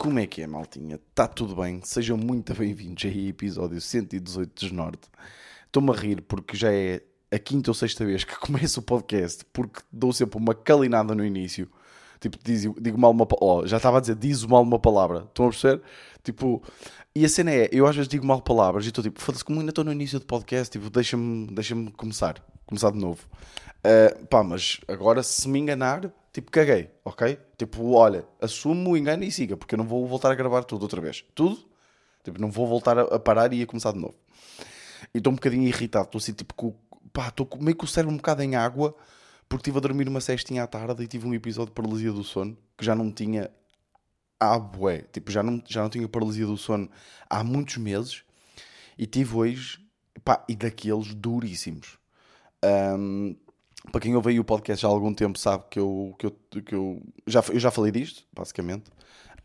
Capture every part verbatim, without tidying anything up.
Como é que é, maltinha? Está tudo bem? Sejam muito bem-vindos aí ao episódio cento e dezoito de Desnorte. Estou-me a rir porque já é a quinta ou sexta vez que começo o podcast, porque dou sempre uma calinada no início. Tipo, diz, digo mal uma palavra. Oh, já estava a dizer, diz mal uma palavra. Estão a perceber? Tipo, e a cena é, eu às vezes digo mal palavras e estou tipo, foda-se, como ainda estou no início do podcast, tipo, deixa-me, deixa-me começar. Começar de novo. Uh, pá, mas agora se me enganar... Tipo, caguei, ok? Tipo, olha, assumo o engano e siga, porque eu não vou voltar a gravar tudo outra vez. Tudo? Tipo, não vou voltar a parar e a começar de novo. E estou um bocadinho irritado. Estou assim, tipo, com, pá, estou meio que o cérebro um bocado em água, porque estive a dormir uma cestinha à tarde e tive um episódio de paralisia do sono, que já não tinha... Ah, bué. Tipo, já não, já não tinha paralisia do sono há muitos meses. E tive hoje, pá, e daqueles duríssimos. Um, Para quem ouve aí o podcast já há algum tempo sabe que eu, que eu, que eu, já, eu já falei disto, basicamente.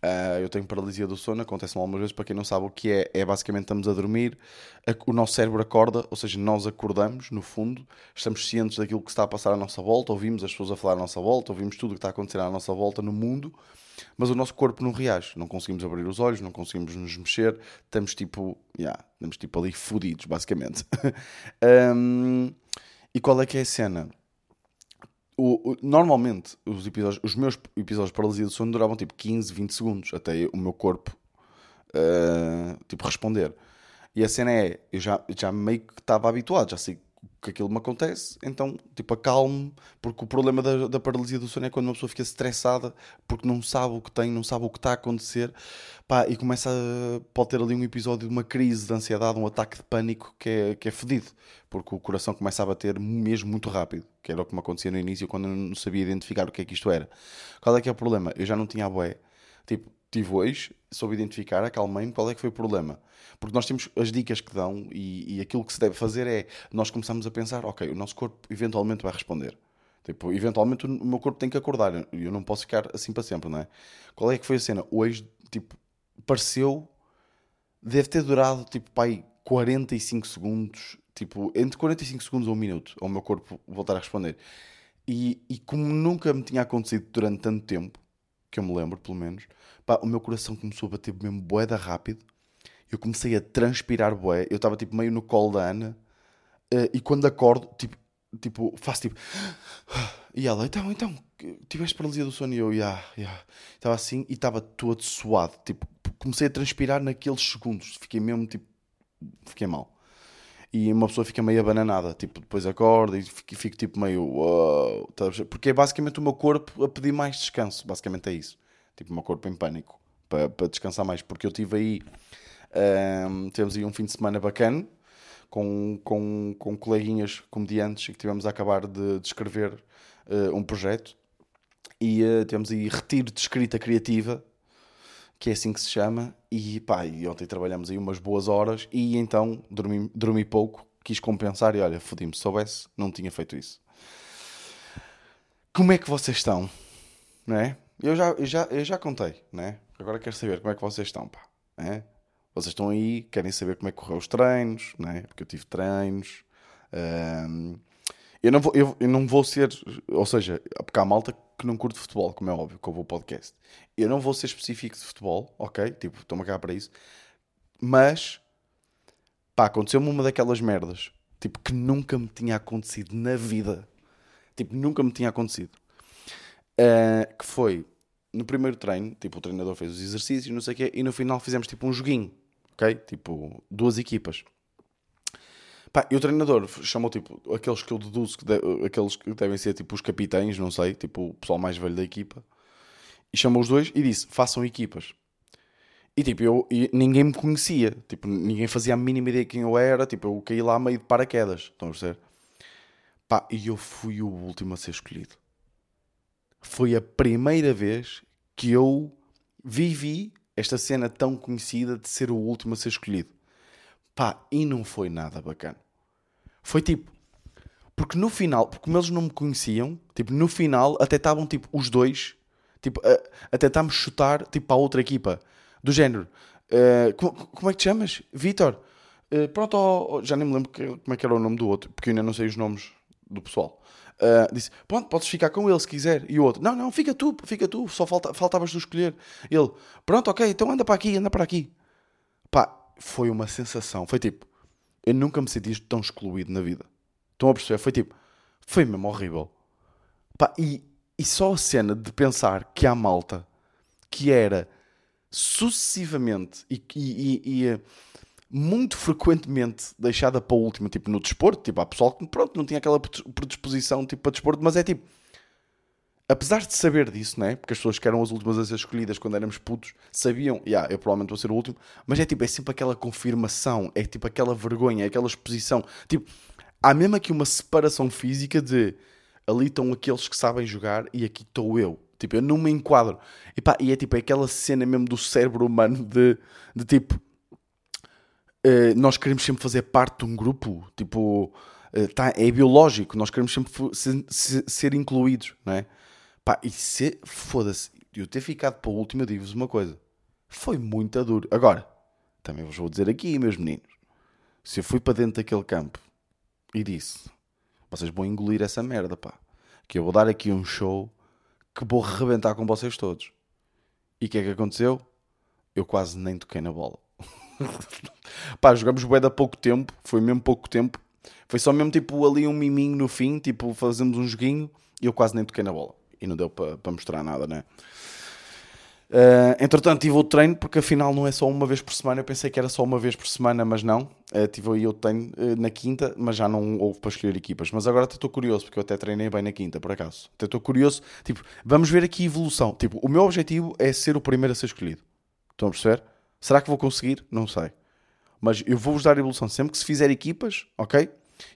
Uh, eu tenho paralisia do sono, acontece-me algumas vezes. Para quem não sabe o que é, é basicamente estamos a dormir, a, o nosso cérebro acorda, ou seja, nós acordamos, no fundo, estamos cientes daquilo que está a passar à nossa volta, ouvimos as pessoas a falar à nossa volta, ouvimos tudo o que está a acontecer à nossa volta no mundo, mas o nosso corpo não reage, não conseguimos abrir os olhos, não conseguimos nos mexer, estamos tipo, yeah, estamos tipo ali fodidos, basicamente. um, e qual é que é a cena? O, o, normalmente os, episódios, os meus episódios de paralisia do sono duravam tipo quinze, vinte segundos até o meu corpo uh, tipo responder. E a cena é, eu já, já meio que estava habituado, já sei que aquilo me acontece, então tipo acalmo, porque o problema da, da paralisia do sono é quando uma pessoa fica estressada porque não sabe o que tem, não sabe o que está a acontecer, pá, e começa a, pode ter ali um episódio de uma crise de ansiedade, um ataque de pânico que é, que é fedido, porque o coração começa a bater mesmo muito rápido, que era o que me acontecia no início quando eu não sabia identificar o que é que isto era. Qual é que é o problema? Eu já não tinha a boé, tipo, tive hoje, soube identificar, acalmei-me, qual é que foi o problema? Porque nós temos as dicas que dão e, e aquilo que se deve fazer é, nós começamos a pensar, ok, o nosso corpo eventualmente vai responder. Tipo, eventualmente o meu corpo tem que acordar, eu não posso ficar assim para sempre, não é? Qual é que foi a cena? Hoje, tipo, pareceu, deve ter durado, tipo, pai, quarenta e cinco segundos, tipo, entre quarenta e cinco segundos a um minuto, ao meu corpo voltar a responder. E, e como nunca me tinha acontecido durante tanto tempo, que eu me lembro, pelo menos, pá, o meu coração começou a bater mesmo bué da rápido, eu comecei a transpirar bué, eu estava tipo meio no colo da Ana, uh, e quando acordo, tipo, tipo faço tipo, e ela, então, então, tiveste paralisia do sono, e eu, já, já, estava assim, e estava todo suado, tipo, comecei a transpirar naqueles segundos, fiquei mesmo, tipo, fiquei mal. E uma pessoa fica meio abananada, tipo, depois acorda e fico, fico tipo meio... Uou, porque é basicamente o meu corpo a pedir mais descanso, basicamente é isso. Tipo, o meu corpo em pânico, para, para descansar mais. Porque eu tive aí, um, tivemos aí um fim de semana bacana, com, com, com coleguinhas comediantes, que tivemos a acabar de, de escrever uh, um projeto. E uh, tivemos aí retiro de escrita criativa, que é assim que se chama, e pá, e ontem trabalhamos aí umas boas horas, e então dormi, dormi pouco, quis compensar, e olha, fodi-me, se soubesse, não tinha feito isso. Como é que vocês estão? Não é? Eu já, eu já, eu já contei, não é? Agora quero saber como é que vocês estão, pá. Não é? Vocês estão aí, querem saber como é que correu os treinos, não é? Porque eu tive treinos. Hum, eu, não vou, eu, eu não vou ser, ou seja, porque há malta que não curto futebol, como é óbvio, que ouve o podcast. Eu não vou ser específico de futebol, ok? Tipo, estou-me cá para isso. Mas, pá, aconteceu-me uma daquelas merdas, tipo, que nunca me tinha acontecido na vida. Tipo, nunca me tinha acontecido. Uh, que foi, no primeiro treino, tipo, o treinador fez os exercícios, não sei o quê, e no final fizemos, tipo, um joguinho, ok? Tipo, duas equipas. Pá, e o treinador chamou, tipo, aqueles que eu deduzo, que de, aqueles que devem ser, tipo, os capitães, não sei, tipo, o pessoal mais velho da equipa. E chamou os dois e disse, façam equipas. E, tipo, eu e ninguém me conhecia. Tipo, ninguém fazia a mínima ideia de quem eu era. Tipo, eu caí lá meio de paraquedas, estão a perceber? Pá, e eu fui o último a ser escolhido. Foi a primeira vez que eu vivi esta cena tão conhecida de ser o último a ser escolhido. Pá, e não foi nada bacana. Foi tipo, porque no final, porque como eles não me conheciam, tipo, no final até estavam tipo os dois, tipo, a, a tentar-me chutar tipo para a outra equipa, do género, uh, como, como é que te chamas? Vítor? Uh, pronto, oh, oh, já nem me lembro que, como é que era o nome do outro, porque eu ainda não sei os nomes do pessoal, uh, disse, pronto, podes ficar com ele se quiser. E o outro, não, não, fica tu, fica tu, só falta, faltavas tu escolher. Ele, pronto, ok, então anda para aqui, anda para aqui. Pá, foi uma sensação, foi tipo, eu nunca me senti tão excluído na vida. Estão a perceber? Foi tipo, foi mesmo horrível. Pá, e, e só a cena de pensar que há malta que era sucessivamente e, e, e, e muito frequentemente deixada para a última, tipo no desporto, tipo há pessoal que pronto, não tinha aquela predisposição tipo para desporto, mas é tipo, apesar de saber disso, não é? Porque as pessoas que eram as últimas a ser escolhidas quando éramos putos sabiam, yeah, eu provavelmente vou ser o último, mas é tipo, é sempre aquela confirmação, é tipo aquela vergonha, é aquela exposição, tipo, há mesmo aqui uma separação física de ali estão aqueles que sabem jogar e aqui estou eu. Tipo, eu não me enquadro. E, pá, e é tipo é aquela cena mesmo do cérebro humano de, de tipo... Eh, nós queremos sempre fazer parte de um grupo. Tipo, eh, tá, é biológico. Nós queremos sempre ser, ser, ser incluídos, não é? Pá, e se... Foda-se. Eu ter ficado para a última, eu digo-vos uma coisa. Foi muito duro. Agora, também vos vou dizer aqui, meus meninos. Se eu fui para dentro daquele campo e disse... Vocês vão engolir essa merda, pá. Que eu vou dar aqui um show... que vou rebentar com vocês todos. E o que é que aconteceu? Eu quase nem toquei na bola. Pá, jogamos bué de pouco tempo. Foi mesmo pouco tempo. Foi só mesmo tipo ali um miminho no fim. Tipo, fazemos um joguinho. E eu quase nem toquei na bola. E não deu para pa mostrar nada, né? Uh, entretanto, tive outro treino. Porque afinal não é só uma vez por semana. Eu pensei que era só uma vez por semana, mas não. Uh, tive aí outro treino uh, na quinta. Mas já não houve para escolher equipas. Mas agora até estou curioso. Porque eu até treinei bem na quinta, por acaso. Até estou curioso. Tipo, vamos ver aqui a evolução. Tipo, o meu objetivo é ser o primeiro a ser escolhido. Estão a perceber? Será que vou conseguir? Não sei. Mas eu vou-vos dar a evolução. Sempre que se fizer equipas, ok?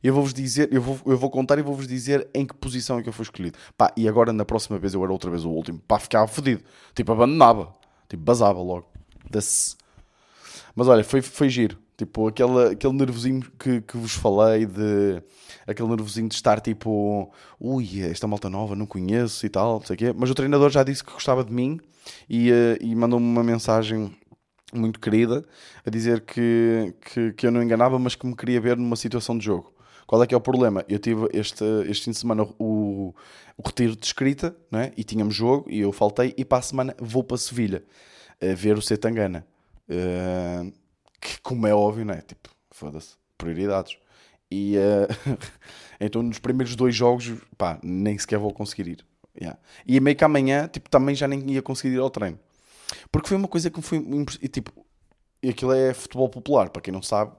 Eu vou-vos dizer, eu vou, eu vou contar e vou-vos dizer em que posição é que eu fui escolhido. Pá, e agora na próxima vez eu era outra vez o último. Pá, ficava fodido. Tipo, abandonava. Tipo, basava logo. That's... Mas olha, foi, foi giro. Tipo, aquele, aquele nervosinho que, que vos falei de... Aquele nervosinho de estar tipo... Ui, esta malta nova, não conheço e tal, não sei o quê. Mas o treinador já disse que gostava de mim e, e mandou-me uma mensagem... muito querida, a dizer que, que, que eu não enganava, mas que me queria ver numa situação de jogo. Qual é que é o problema? Eu tive este, este fim de semana o, o retiro de escrita, não é? E tínhamos jogo, e eu faltei, e para a semana vou para Sevilha, a ver o Setangana. Uh, que, como é óbvio, não é? Tipo, foda-se, prioridades. E uh, então nos primeiros dois jogos, pá, nem sequer vou conseguir ir. Yeah. E meio que amanhã, tipo, também já nem ia conseguir ir ao treino. Porque foi uma coisa que foi... E tipo, aquilo é futebol popular, para quem não sabe.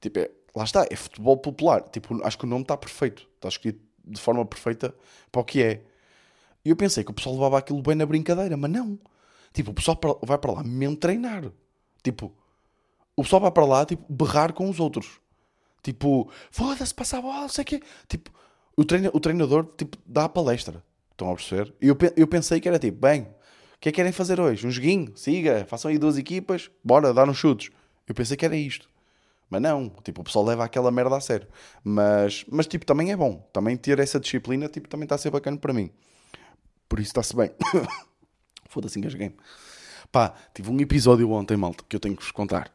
Tipo, é, lá está, é futebol popular. Tipo, acho que o nome está perfeito. Está escrito de forma perfeita para o que é. E eu pensei que o pessoal levava aquilo bem na brincadeira, mas não. Tipo, o pessoal vai para lá mesmo treinar. Tipo, o pessoal vai para lá, tipo, berrar com os outros. Tipo, foda-se, passa a bola, não sei o quê. Tipo, o, treina, o treinador, tipo, dá a palestra. Estão a perceber? Eu, eu pensei que era tipo, bem... O que é que querem fazer hoje? Um joguinho? Siga, façam aí duas equipas, bora, dar uns chutes. Eu pensei que era isto. Mas não, tipo, o pessoal leva aquela merda a sério. Mas, mas tipo, também é bom. Também ter essa disciplina, tipo, também está a ser bacana para mim. Por isso está-se bem. Foda-se, engasguei-me. Pá, tive um episódio ontem, malta, que eu tenho que vos contar.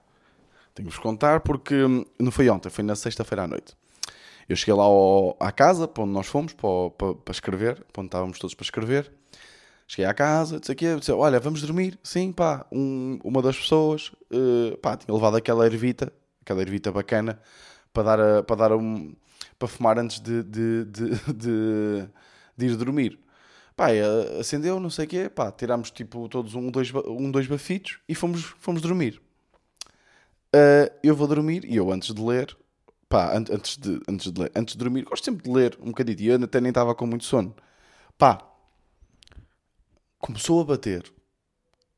Tenho que vos contar porque não foi ontem, foi na sexta-feira à noite. Eu cheguei lá ao, à casa, para onde nós fomos, para, para, para escrever, para onde estávamos todos para escrever. Cheguei à casa, disse aqui, disse, olha, vamos dormir. Sim, pá, um, uma das pessoas, uh, pá, tinha levado aquela ervita, aquela ervita bacana, para dar, a, para, dar a um, para fumar antes de, de, de, de, de ir dormir. Pá, acendeu, não sei o quê, pá, tirámos tipo todos um, dois, um, dois bafitos e fomos, fomos dormir. Uh, eu vou dormir e eu antes de ler, pá, an- antes, de, antes de ler, antes de dormir, gosto sempre de ler um bocadinho e eu até nem estava com muito sono. Pá. Começou a bater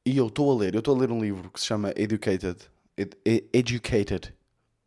e eu estou a ler, eu estou a ler um livro que se chama Educated, Ed, Educated,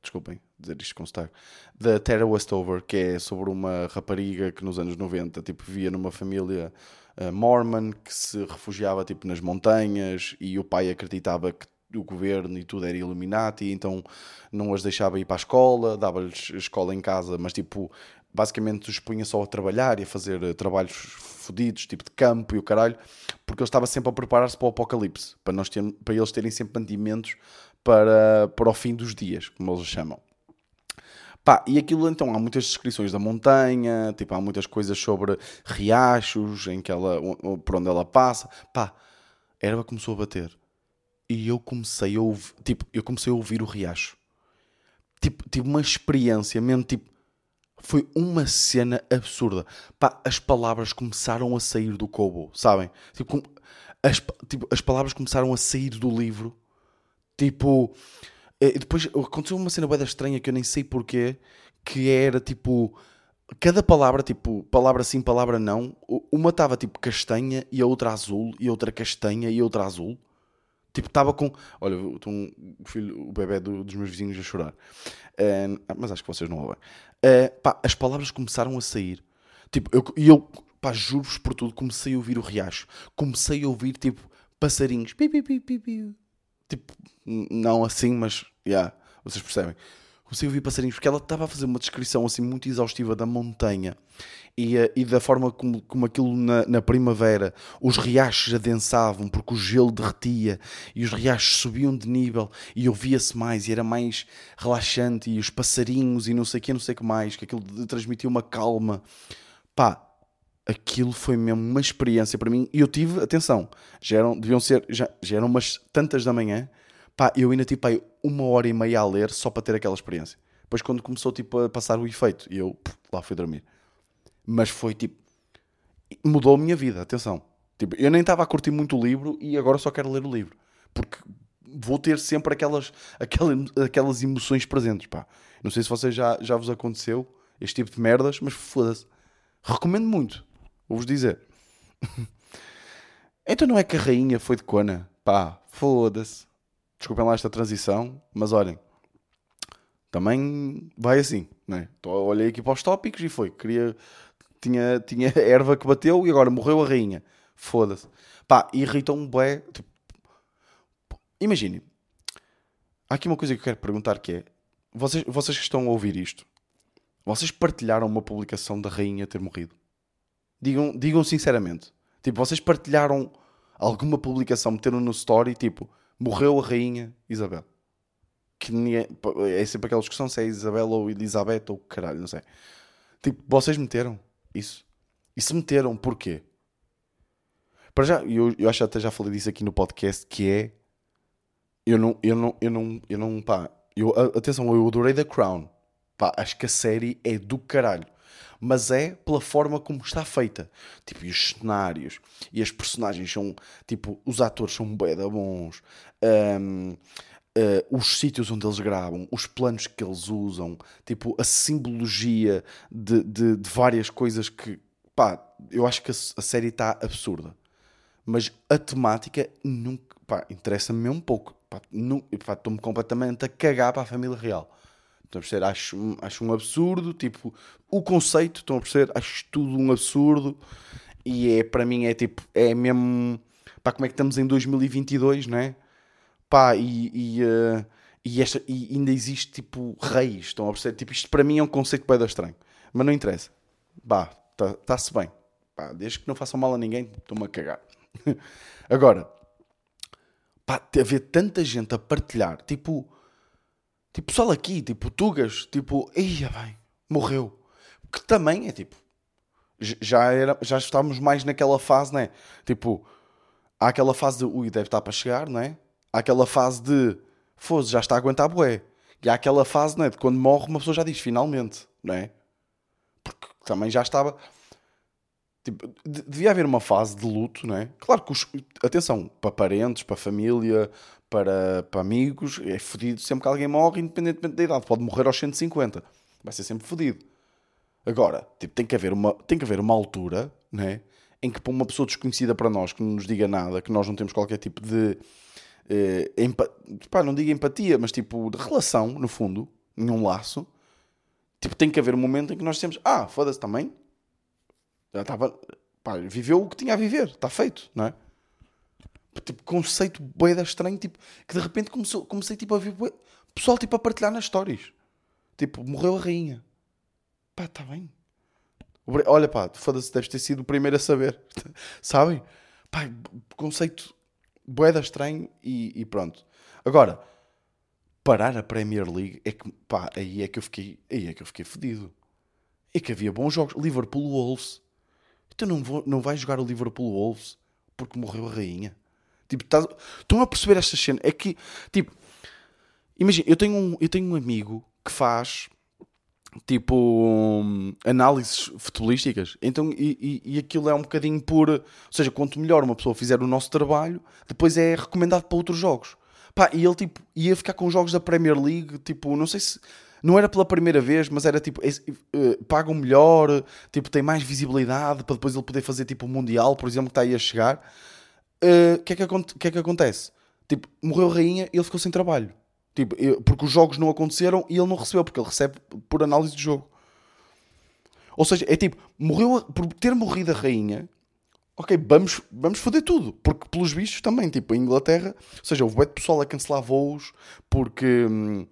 desculpem dizer isto com sotaque, da Tara Westover, que é sobre uma rapariga que nos anos noventa tipo, vivia numa família uh, mormon que se refugiava tipo, nas montanhas e o pai acreditava que o governo e tudo era Illuminati, então não as deixava ir para a escola, dava-lhes escola em casa, mas tipo... basicamente os punha só a trabalhar e a fazer trabalhos fodidos, tipo de campo e o caralho, porque ele estava sempre a preparar-se para o apocalipse, para, nós ter, para eles terem sempre mantimentos para, para o fim dos dias, como eles chamam. Pá, e aquilo então, há muitas descrições da montanha, tipo, há muitas coisas sobre riachos em que ela, por onde ela passa. Pá, a erva começou a bater e eu comecei a ouvir, tipo, eu comecei a ouvir o riacho. Tipo, tive uma experiência mesmo, tipo, foi uma cena absurda. Pá, as palavras começaram a sair do Kobo, sabem? Tipo, as, tipo, as palavras começaram a sair do livro. Tipo, depois aconteceu uma cena bué estranha que eu nem sei porquê, que era tipo, cada palavra, tipo, palavra sim, palavra não, uma estava tipo castanha e a outra azul, e a outra castanha e a outra azul. Tipo, estava com... Olha, eu estou um filho, o bebê do, dos meus vizinhos a chorar. Uh, mas acho que vocês não ouvem. Uh, pá, as palavras começaram a sair. Tipo, eu, eu pá, juro-vos por tudo, comecei a ouvir o riacho. Comecei a ouvir, tipo, passarinhos. Pi, pi, pi, pi, pi. Tipo, não assim, mas... Yeah, vocês percebem. Comecei a ouvir passarinhos, porque ela estava a fazer uma descrição, assim, muito exaustiva da montanha. E, e da forma como, como aquilo na, na primavera, os riachos adensavam porque o gelo derretia e os riachos subiam de nível e ouvia-se mais e era mais relaxante e os passarinhos e não sei o que, não sei o que mais, que aquilo transmitia uma calma. Pá, aquilo foi mesmo uma experiência para mim e eu tive, atenção, já eram, deviam ser, já, já eram umas tantas da manhã, pá, eu ainda tipo aí uma hora e meia a ler só para ter aquela experiência. Depois quando começou tipo a passar o efeito e eu pff, lá fui dormir. Mas foi tipo, mudou a minha vida, atenção. Tipo, eu nem estava a curtir muito o livro e agora só quero ler o livro. Porque vou ter sempre aquelas, aquelas, aquelas emoções presentes, pá. Não sei se vocês já, já vos aconteceu este tipo de merdas, mas foda-se. Recomendo muito, vou-vos dizer. Então não é que a rainha foi de Kona, pá, foda-se. Desculpem lá esta transição, mas olhem. Também vai assim, não é? Então, olhei aqui para os tópicos e foi. Queria... Tinha, tinha erva que bateu e agora morreu a rainha. Foda-se. Pá, irritou-me bué. Tipo, imaginem. Há aqui uma coisa que eu quero perguntar que é... Vocês, vocês que estão a ouvir isto, vocês partilharam uma publicação da rainha ter morrido? Digam, digam sinceramente. Tipo, vocês partilharam alguma publicação, meteram no story, tipo... Morreu a rainha Isabel. Que ninguém, é sempre aquela discussão se é Isabel ou Elizabeth ou caralho, não sei. Tipo, vocês meteram... Isso. E se meteram, porquê? Para já, eu, eu acho que até já falei disso aqui no podcast, que é... Eu não, eu não, eu não, eu não, pá... Eu, atenção, eu adorei The Crown. Pá, acho que a série é do caralho. Mas é pela forma como está feita. Tipo, e os cenários. E as personagens são... Tipo, os atores são bué da bons. Um, Uh, os sítios onde eles gravam, os planos que eles usam, tipo, a simbologia de, de, de várias coisas que, pá, eu acho que a, a série está absurda. Mas a temática nunca, pá, interessa-me um pouco. Pá, pá, estou-me completamente a cagar para a família real. Estão a perceber? Acho, acho um absurdo, tipo, o conceito, estão a perceber? Acho tudo um absurdo e é, para mim, é tipo, é mesmo, pá, como é que estamos em dois mil e vinte e dois, não é? Pá, e, e, uh, e, esta, e ainda existe tipo reis, estão a perceber? Tipo, isto para mim é um conceito bem estranho, mas não interessa, pá, está-se bem, pá, desde que não façam mal a ninguém, estou-me a cagar. Agora, pá, haver tanta gente a partilhar, tipo, tipo, só aqui, tipo, Tugas, tipo, ia bem, morreu, que também é tipo, já, era, já estávamos mais naquela fase, não é? Tipo, há aquela fase de, ui, deve estar para chegar, não é? Há aquela fase de, foda-se, já está a aguentar bué. E há aquela fase, né, de quando morre uma pessoa já diz, finalmente, não é? Porque também já estava... Tipo, de, devia haver uma fase de luto, não é? Claro que, os, atenção, para parentes, para família, para, para amigos, é fodido sempre que alguém morre, independentemente da idade. Pode morrer aos cento e cinquenta. Vai ser sempre fodido. Agora, tipo, tem que haver uma, tem que haver uma altura, não é? Em que para uma pessoa desconhecida para nós, que não nos diga nada, que nós não temos qualquer tipo de... Eh, empa- pá, não digo empatia, mas tipo de relação, no fundo, nenhum laço. Tipo, tem que haver um momento em que nós dissemos, ah, foda-se também, já estava, pá, viveu o que tinha a viver, está feito, não é? Tipo, conceito bué da estranho, tipo, que de repente começou, comecei tipo a ver bué, pessoal tipo a partilhar nas stories, tipo, morreu a rainha, pá, está bem, olha, pá, foda-se, deves ter sido o primeiro a saber. Sabem? Pá, conceito bué da estranho e, e pronto. Agora, parar a Premier League, é que, pá, aí é que eu fiquei, aí é que eu fiquei fedido. É que havia bons jogos. Liverpool Wolves. Então não, vou, não vais jogar o Liverpool Wolves porque morreu a rainha. Tipo, estás, estão a perceber esta cena? É que, tipo, imagina, eu tenho um, eu tenho um amigo que faz, tipo, um, análises futebolísticas. Então, e, e, e aquilo é um bocadinho por... Ou seja, quanto melhor uma pessoa fizer o nosso trabalho, depois é recomendado para outros jogos. Pá, e ele, tipo, ia ficar com jogos da Premier League, tipo, não sei se... Não era pela primeira vez, mas era tipo, uh, pagam melhor, tipo, tem mais visibilidade para depois ele poder fazer tipo o Mundial, por exemplo, que está aí a chegar. O uh, que, é que, aconte- que é que acontece? Tipo, morreu a rainha e ele ficou sem trabalho. Tipo, eu, porque os jogos não aconteceram e ele não recebeu, porque ele recebe por análise de jogo. Ou seja, é tipo, morreu a, por ter morrido a rainha, ok, vamos, vamos foder tudo. Porque pelos bichos também, tipo, a Inglaterra, ou seja, houve bué de pessoal a cancelar voos porque... Hum,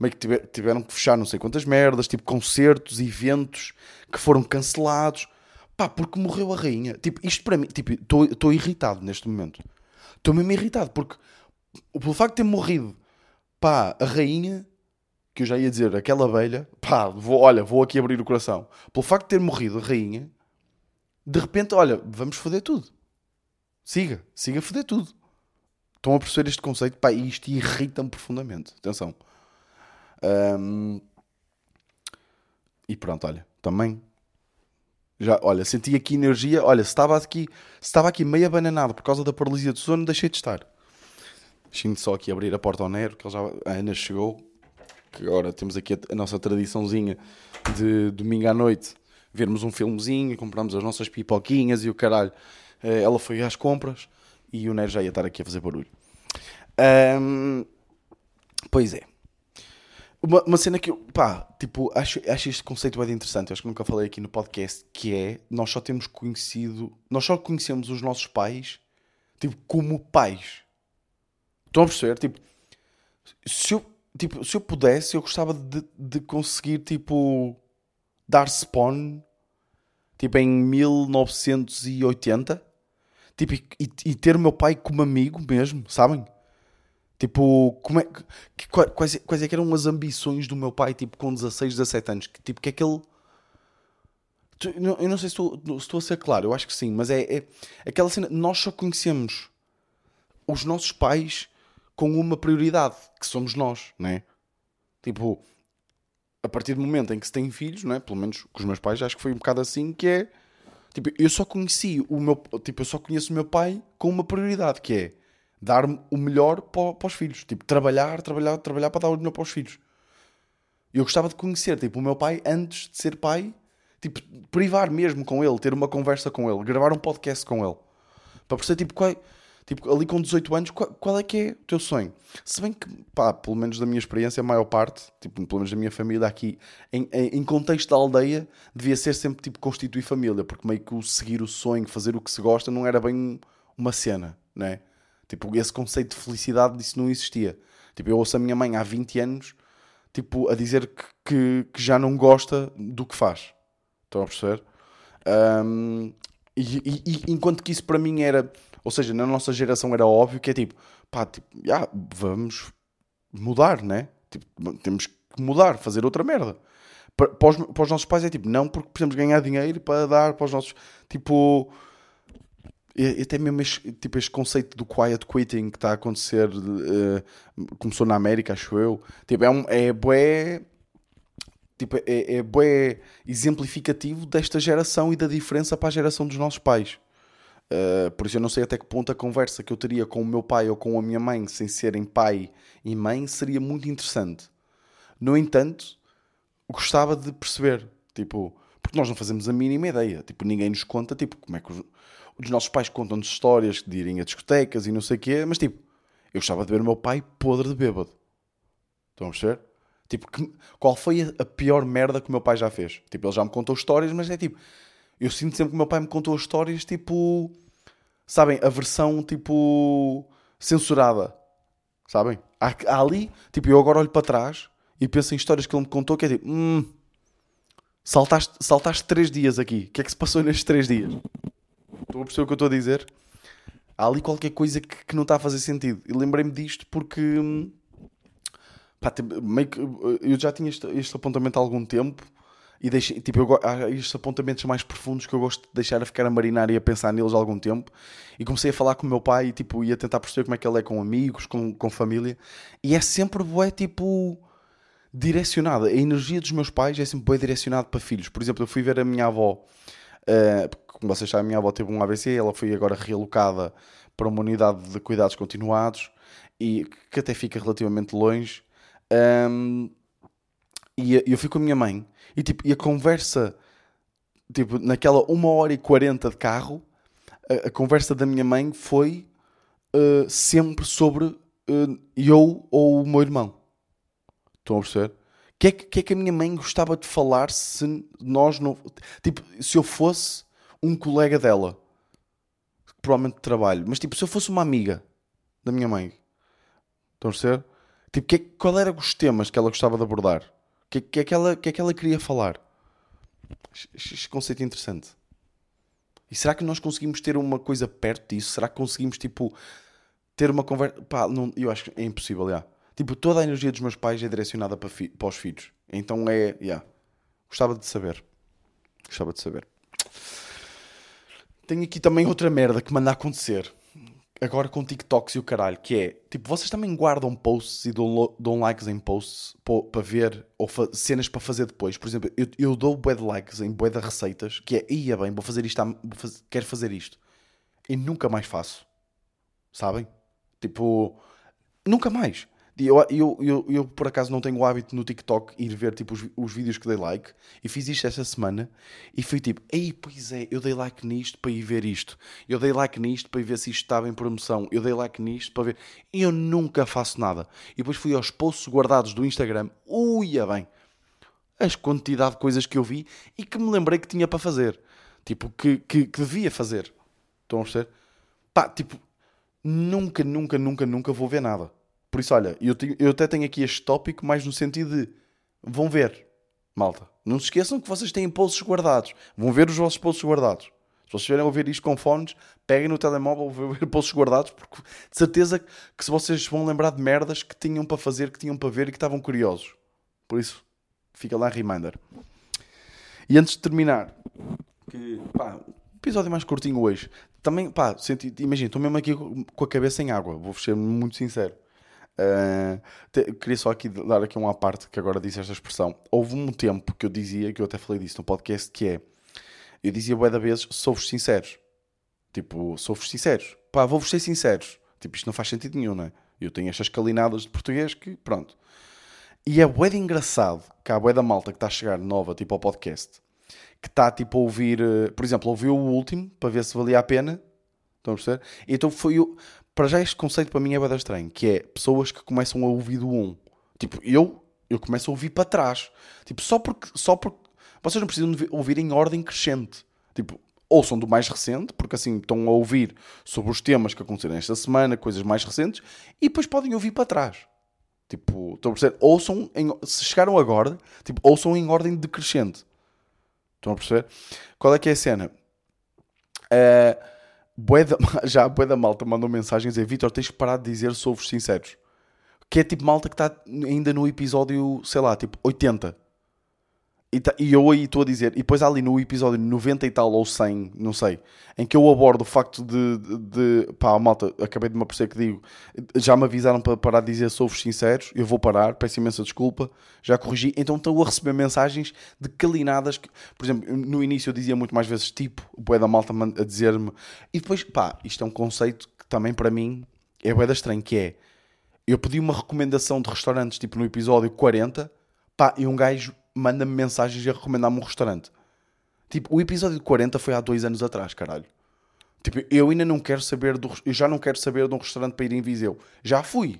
meio que tiveram que fechar não sei quantas merdas, tipo concertos, eventos que foram cancelados, pá, porque morreu a rainha. Tipo, isto para mim, tipo, estou irritado neste momento. Estou mesmo irritado, porque pelo facto de ter morrido, pá, a rainha, que eu já ia dizer, aquela abelha, pá, vou, olha, vou aqui abrir o coração. Pelo facto de ter morrido a rainha, de repente, olha, vamos foder tudo. Siga, siga a foder tudo. Estão a perceber este conceito? Pá, e isto irrita-me profundamente. Atenção. Um, e pronto, olha, também já, olha, senti aqui energia, olha, se estava aqui, se estava aqui meio abananado por causa da paralisia do sono, deixei de estar. Deixei-me só aqui abrir a porta ao Nero, que ele já, a Ana chegou, que agora temos aqui a, a nossa tradiçãozinha de domingo à noite vermos um filmezinho, compramos as nossas pipoquinhas e o caralho. Ela foi às compras e o Nero já ia estar aqui a fazer barulho. um, Pois é. Uma, uma cena que eu, pá, tipo, acho, acho este conceito bem interessante. Eu acho que nunca falei aqui no podcast, que é, nós só temos conhecido, nós só conhecemos os nossos pais, tipo, como pais. Estão a perceber? Tipo, se eu, tipo, se eu pudesse, eu gostava de, de conseguir, tipo, dar spawn, tipo, em mil novecentos e oitenta, tipo, e, e ter o meu pai como amigo mesmo, sabem? Tipo, como é, que, quais, quais é que eram as ambições do meu pai, tipo, com dezasseis, dezassete anos? Que, tipo, que é que ele... Tu, não, eu não sei se estou, se estou a ser claro, eu acho que sim, mas é, é aquela cena... Nós só conhecemos os nossos pais com uma prioridade, que somos nós, não é? Tipo, a partir do momento em que se tem filhos, não é? Pelo menos com os meus pais, acho que foi um bocado assim, que é... Tipo, eu só conheci o meu... Tipo, eu só conheço o meu pai com uma prioridade, que é... dar o melhor para os filhos. Tipo, trabalhar, trabalhar, trabalhar para dar o melhor para os filhos. Eu gostava de conhecer, tipo, o meu pai antes de ser pai. Tipo, privar mesmo com ele, ter uma conversa com ele, gravar um podcast com ele. Para perceber, tipo, qual, tipo ali com dezoito anos, qual, qual é que é o teu sonho? Se bem que, pá, pelo menos da minha experiência, a maior parte, tipo, pelo menos da minha família aqui, em, em contexto da aldeia, devia ser sempre, tipo, constituir família. Porque meio que o seguir o sonho, fazer o que se gosta, não era bem uma cena, não é? Tipo, esse conceito de felicidade disso não existia. Tipo, eu ouço a minha mãe há vinte anos, tipo, a dizer que, que, que já não gosta do que faz. Estão a perceber? Um, e, e, e enquanto que isso para mim era... Ou seja, na nossa geração era óbvio que é tipo... Pá, tipo, já, vamos mudar, né? Tipo, temos que mudar, fazer outra merda. Para, para, os, para os nossos pais é tipo... Não, porque precisamos ganhar dinheiro para dar para os nossos... Tipo... E até mesmo este, tipo, este conceito do quiet quitting que está a acontecer, uh, começou na América, acho eu. Tipo, é, um, é bué, tipo, é, é bué exemplificativo desta geração e da diferença para a geração dos nossos pais. Uh, por isso eu não sei até que ponto a conversa que eu teria com o meu pai ou com a minha mãe, sem serem pai e mãe, seria muito interessante. No entanto, gostava de perceber, tipo, porque nós não fazemos a mínima ideia. Tipo, ninguém nos conta, tipo, como é que... Os, Os nossos pais contam-nos histórias de irem a discotecas e não sei o quê, mas tipo, eu gostava de ver o meu pai podre de bêbado. Estão a perceber? Tipo, que, qual foi a pior merda que o meu pai já fez? Tipo, ele já me contou histórias, mas é tipo, eu sinto sempre que o meu pai me contou histórias tipo, sabem, a versão tipo, censurada. Sabem? Há, há ali, tipo, eu agora olho para trás e penso em histórias que ele me contou que é tipo, hum, saltaste, saltaste três dias aqui, o que é que se passou nestes três dias? Estou a perceber o que eu estou a dizer? Há ali qualquer coisa que, que não está a fazer sentido. E lembrei-me disto porque... pá, meio que, eu já tinha este, este apontamento há algum tempo e deixei, tipo, eu, há estes apontamentos mais profundos que eu gosto de deixar a ficar a marinar e a pensar neles há algum tempo, e comecei a falar com o meu pai e tipo, ia tentar perceber como é que ele é com amigos, com, com família, e é sempre bué, tipo, direcionada, a energia dos meus pais é sempre bué direcionada para filhos. Por exemplo, eu fui ver a minha avó, uh, como vocês sabem, a minha avó teve um A B C, ela foi agora realocada para uma unidade de cuidados continuados, e que até fica relativamente longe, um, e eu fui com a minha mãe, e, tipo, e a conversa, tipo, naquela uma hora e quarenta de carro, a, a conversa da minha mãe foi uh, sempre sobre uh, eu ou o meu irmão. Estão a perceber? O que, é que, que é que a minha mãe gostava de falar se nós não... Tipo, se eu fosse um colega dela, provavelmente de trabalho, mas tipo, se eu fosse uma amiga da minha mãe, estão a perceber? Tipo, que é, qual eram os temas que ela gostava de abordar? O que, que, é que, que é que ela queria falar? Este conceito é interessante. E será que nós conseguimos ter uma coisa perto disso? Será que conseguimos, tipo, ter uma conversa? Pá, não, eu acho que é impossível, já. Tipo, toda a energia dos meus pais é direcionada para, fi- para os filhos. Então é, já. Gostava de saber. Gostava de saber. Tenho aqui também outra merda que me anda a acontecer. Agora com TikToks e o caralho, que é, tipo, vocês também guardam posts e dão, dão likes em posts para ver, ou fa- cenas para fazer depois. Por exemplo, eu, eu dou bué de likes em bué de receitas, que é, ia bem, vou fazer isto, à, vou fazer, quero fazer isto. E nunca mais faço. Sabem? Tipo, nunca mais. Eu, eu, eu, eu, por acaso, não tenho o hábito no TikTok ir ver, tipo, os, os vídeos que dei like. E fiz isto esta semana. E fui tipo, ei, pois é, eu dei like nisto para ir ver isto. Eu dei like nisto para ir ver se isto estava em promoção. Eu dei like nisto para ver... E eu nunca faço nada. E depois fui aos posts guardados do Instagram. Uia bem! As quantidade de coisas que eu vi e que me lembrei que tinha para fazer. Tipo, que, que, que devia fazer. Estão a perceber? Pá, tipo, nunca, nunca, nunca, nunca vou ver nada. Por isso, olha, eu, tenho, eu até tenho aqui este tópico, mais no sentido de... Vão ver, malta. Não se esqueçam que vocês têm posts guardados. Vão ver os vossos posts guardados. Se vocês estiverem a ouvir isto com fones, peguem no telemóvel, vão ver posts guardados, porque de certeza que se vocês vão lembrar de merdas que tinham para fazer, que tinham para ver e que estavam curiosos. Por isso, fica lá reminder. E antes de terminar... Que, pá, episódio mais curtinho hoje. Também, pá, senti, imagina, estou mesmo aqui com a cabeça em água. Vou ser muito sincero. Uh, te, queria só aqui dar aqui um à parte que agora disse esta expressão. Houve um tempo que eu dizia, que eu até falei disso no podcast, que é, eu dizia bué da vezes, sou-vos sinceros. Tipo, sou-vos sinceros. Pá, vou-vos ser sinceros. Tipo, isto não faz sentido nenhum, não é? Eu tenho estas calinadas de português que, pronto. E é bué de engraçado que há bué da malta que está a chegar nova, tipo, ao podcast, que está, tipo, a ouvir, uh, por exemplo, ouviu o último, para ver se valia a pena. Estão a perceber? Então foi o... Para já este conceito para mim é bastante estranho, que é pessoas que começam a ouvir do um. Tipo, eu, eu começo a ouvir para trás. Tipo, só porque, só porque... Vocês não precisam de ouvir em ordem crescente. Tipo, ouçam do mais recente, porque assim estão a ouvir sobre os temas que aconteceram esta semana, coisas mais recentes, e depois podem ouvir para trás. Tipo, estão a perceber? Ouçam, em, se chegaram agora, tipo, ouçam em ordem decrescente. Estão a perceber? Qual é que é a cena? É... Uh... Bué da, já a bué da malta mandou mensagem a dizer, Vitor, tens que parar de dizer sou-vos sinceros, que é tipo malta que está ainda no episódio, sei lá, tipo oitenta, e, tá, e eu aí estou a dizer, e depois há ali no episódio noventa e tal, ou cem, não sei, em que eu abordo o facto de, de, de pá, malta, acabei de me aperceber que digo, já me avisaram para parar de dizer sou-vos sinceros, eu vou parar, peço imensa desculpa, já corrigi. Então estou a receber mensagens de calinadas que, por exemplo, no início eu dizia muito mais vezes tipo, o bué da malta a dizer-me, e depois, pá, isto é um conceito que também para mim é bué da estranho, que é, eu pedi uma recomendação de restaurantes, tipo no episódio quarenta, pá, e um gajo manda-me mensagens a recomendar-me um restaurante. Tipo, o episódio quarenta foi há dois anos atrás, caralho. Tipo, eu ainda não quero saber do... Eu já não quero saber de um restaurante para ir em Viseu. Já fui.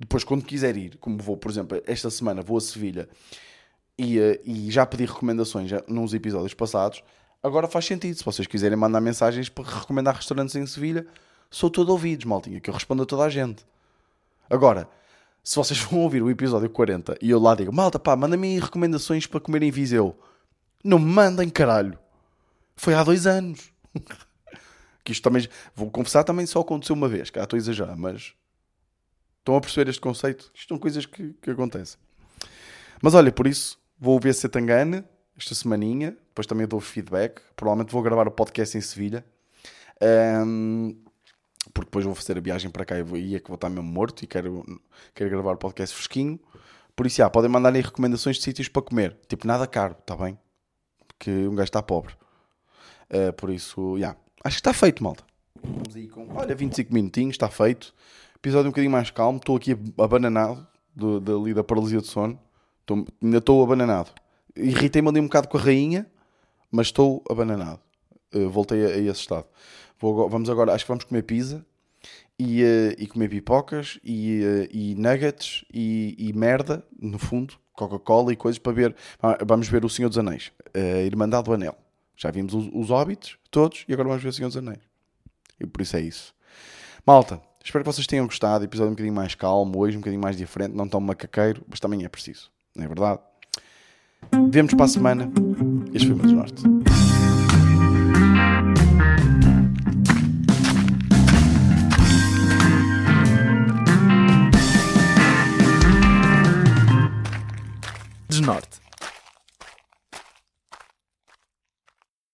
Depois, quando quiser ir, como vou, por exemplo, esta semana vou a Sevilha e, e já pedi recomendações já, nos episódios passados, agora faz sentido. Se vocês quiserem mandar mensagens para recomendar restaurantes em Sevilha, sou todo ouvidos, maltinha, que eu respondo a toda a gente. Agora... Se vocês vão ouvir o episódio quarenta e eu lá digo, malta, pá, manda-me aí recomendações para comer em Viseu. Não me mandem, caralho. Foi há dois anos. Que isto também, vou confessar, também só aconteceu uma vez, cá estou a exagerar, mas... Estão a perceber este conceito? Isto são coisas que, que acontecem. Mas olha, por isso, vou ouvir C. Tangana esta semaninha, depois também dou feedback, provavelmente vou gravar o podcast em Sevilha, um, porque depois vou fazer a viagem para cá e, vou, e é que vou estar mesmo morto e quero, quero gravar o podcast fresquinho. Por isso, já, podem mandar aí recomendações de sítios para comer, tipo nada caro, está bem? Porque um gajo está pobre. Uh, por isso, já, acho que está feito, malta. Vamos aí com, olha, vinte e cinco minutinhos, está feito. Episódio um bocadinho mais calmo, estou aqui abananado do, dali da paralisia de sono. Estou, ainda estou abananado. Irritei-me ali um bocado com a rainha, mas estou abananado. Uh, voltei a, a esse estado. Vou, vamos agora, acho que vamos comer pizza e, uh, e comer pipocas e, uh, e nuggets e, e merda, no fundo, Coca-Cola e coisas para ver. Vamos ver o Senhor dos Anéis, a Irmandade do Anel. Já vimos os, os Hobbits todos e agora vamos ver o Senhor dos Anéis. E por isso é isso. Malta, espero que vocês tenham gostado. Episódio um bocadinho mais calmo hoje, um bocadinho mais diferente. Não tão macaqueiro, mas também é preciso. Não é verdade? Vemo-nos para a semana. Este foi o Meu Norte. Norte.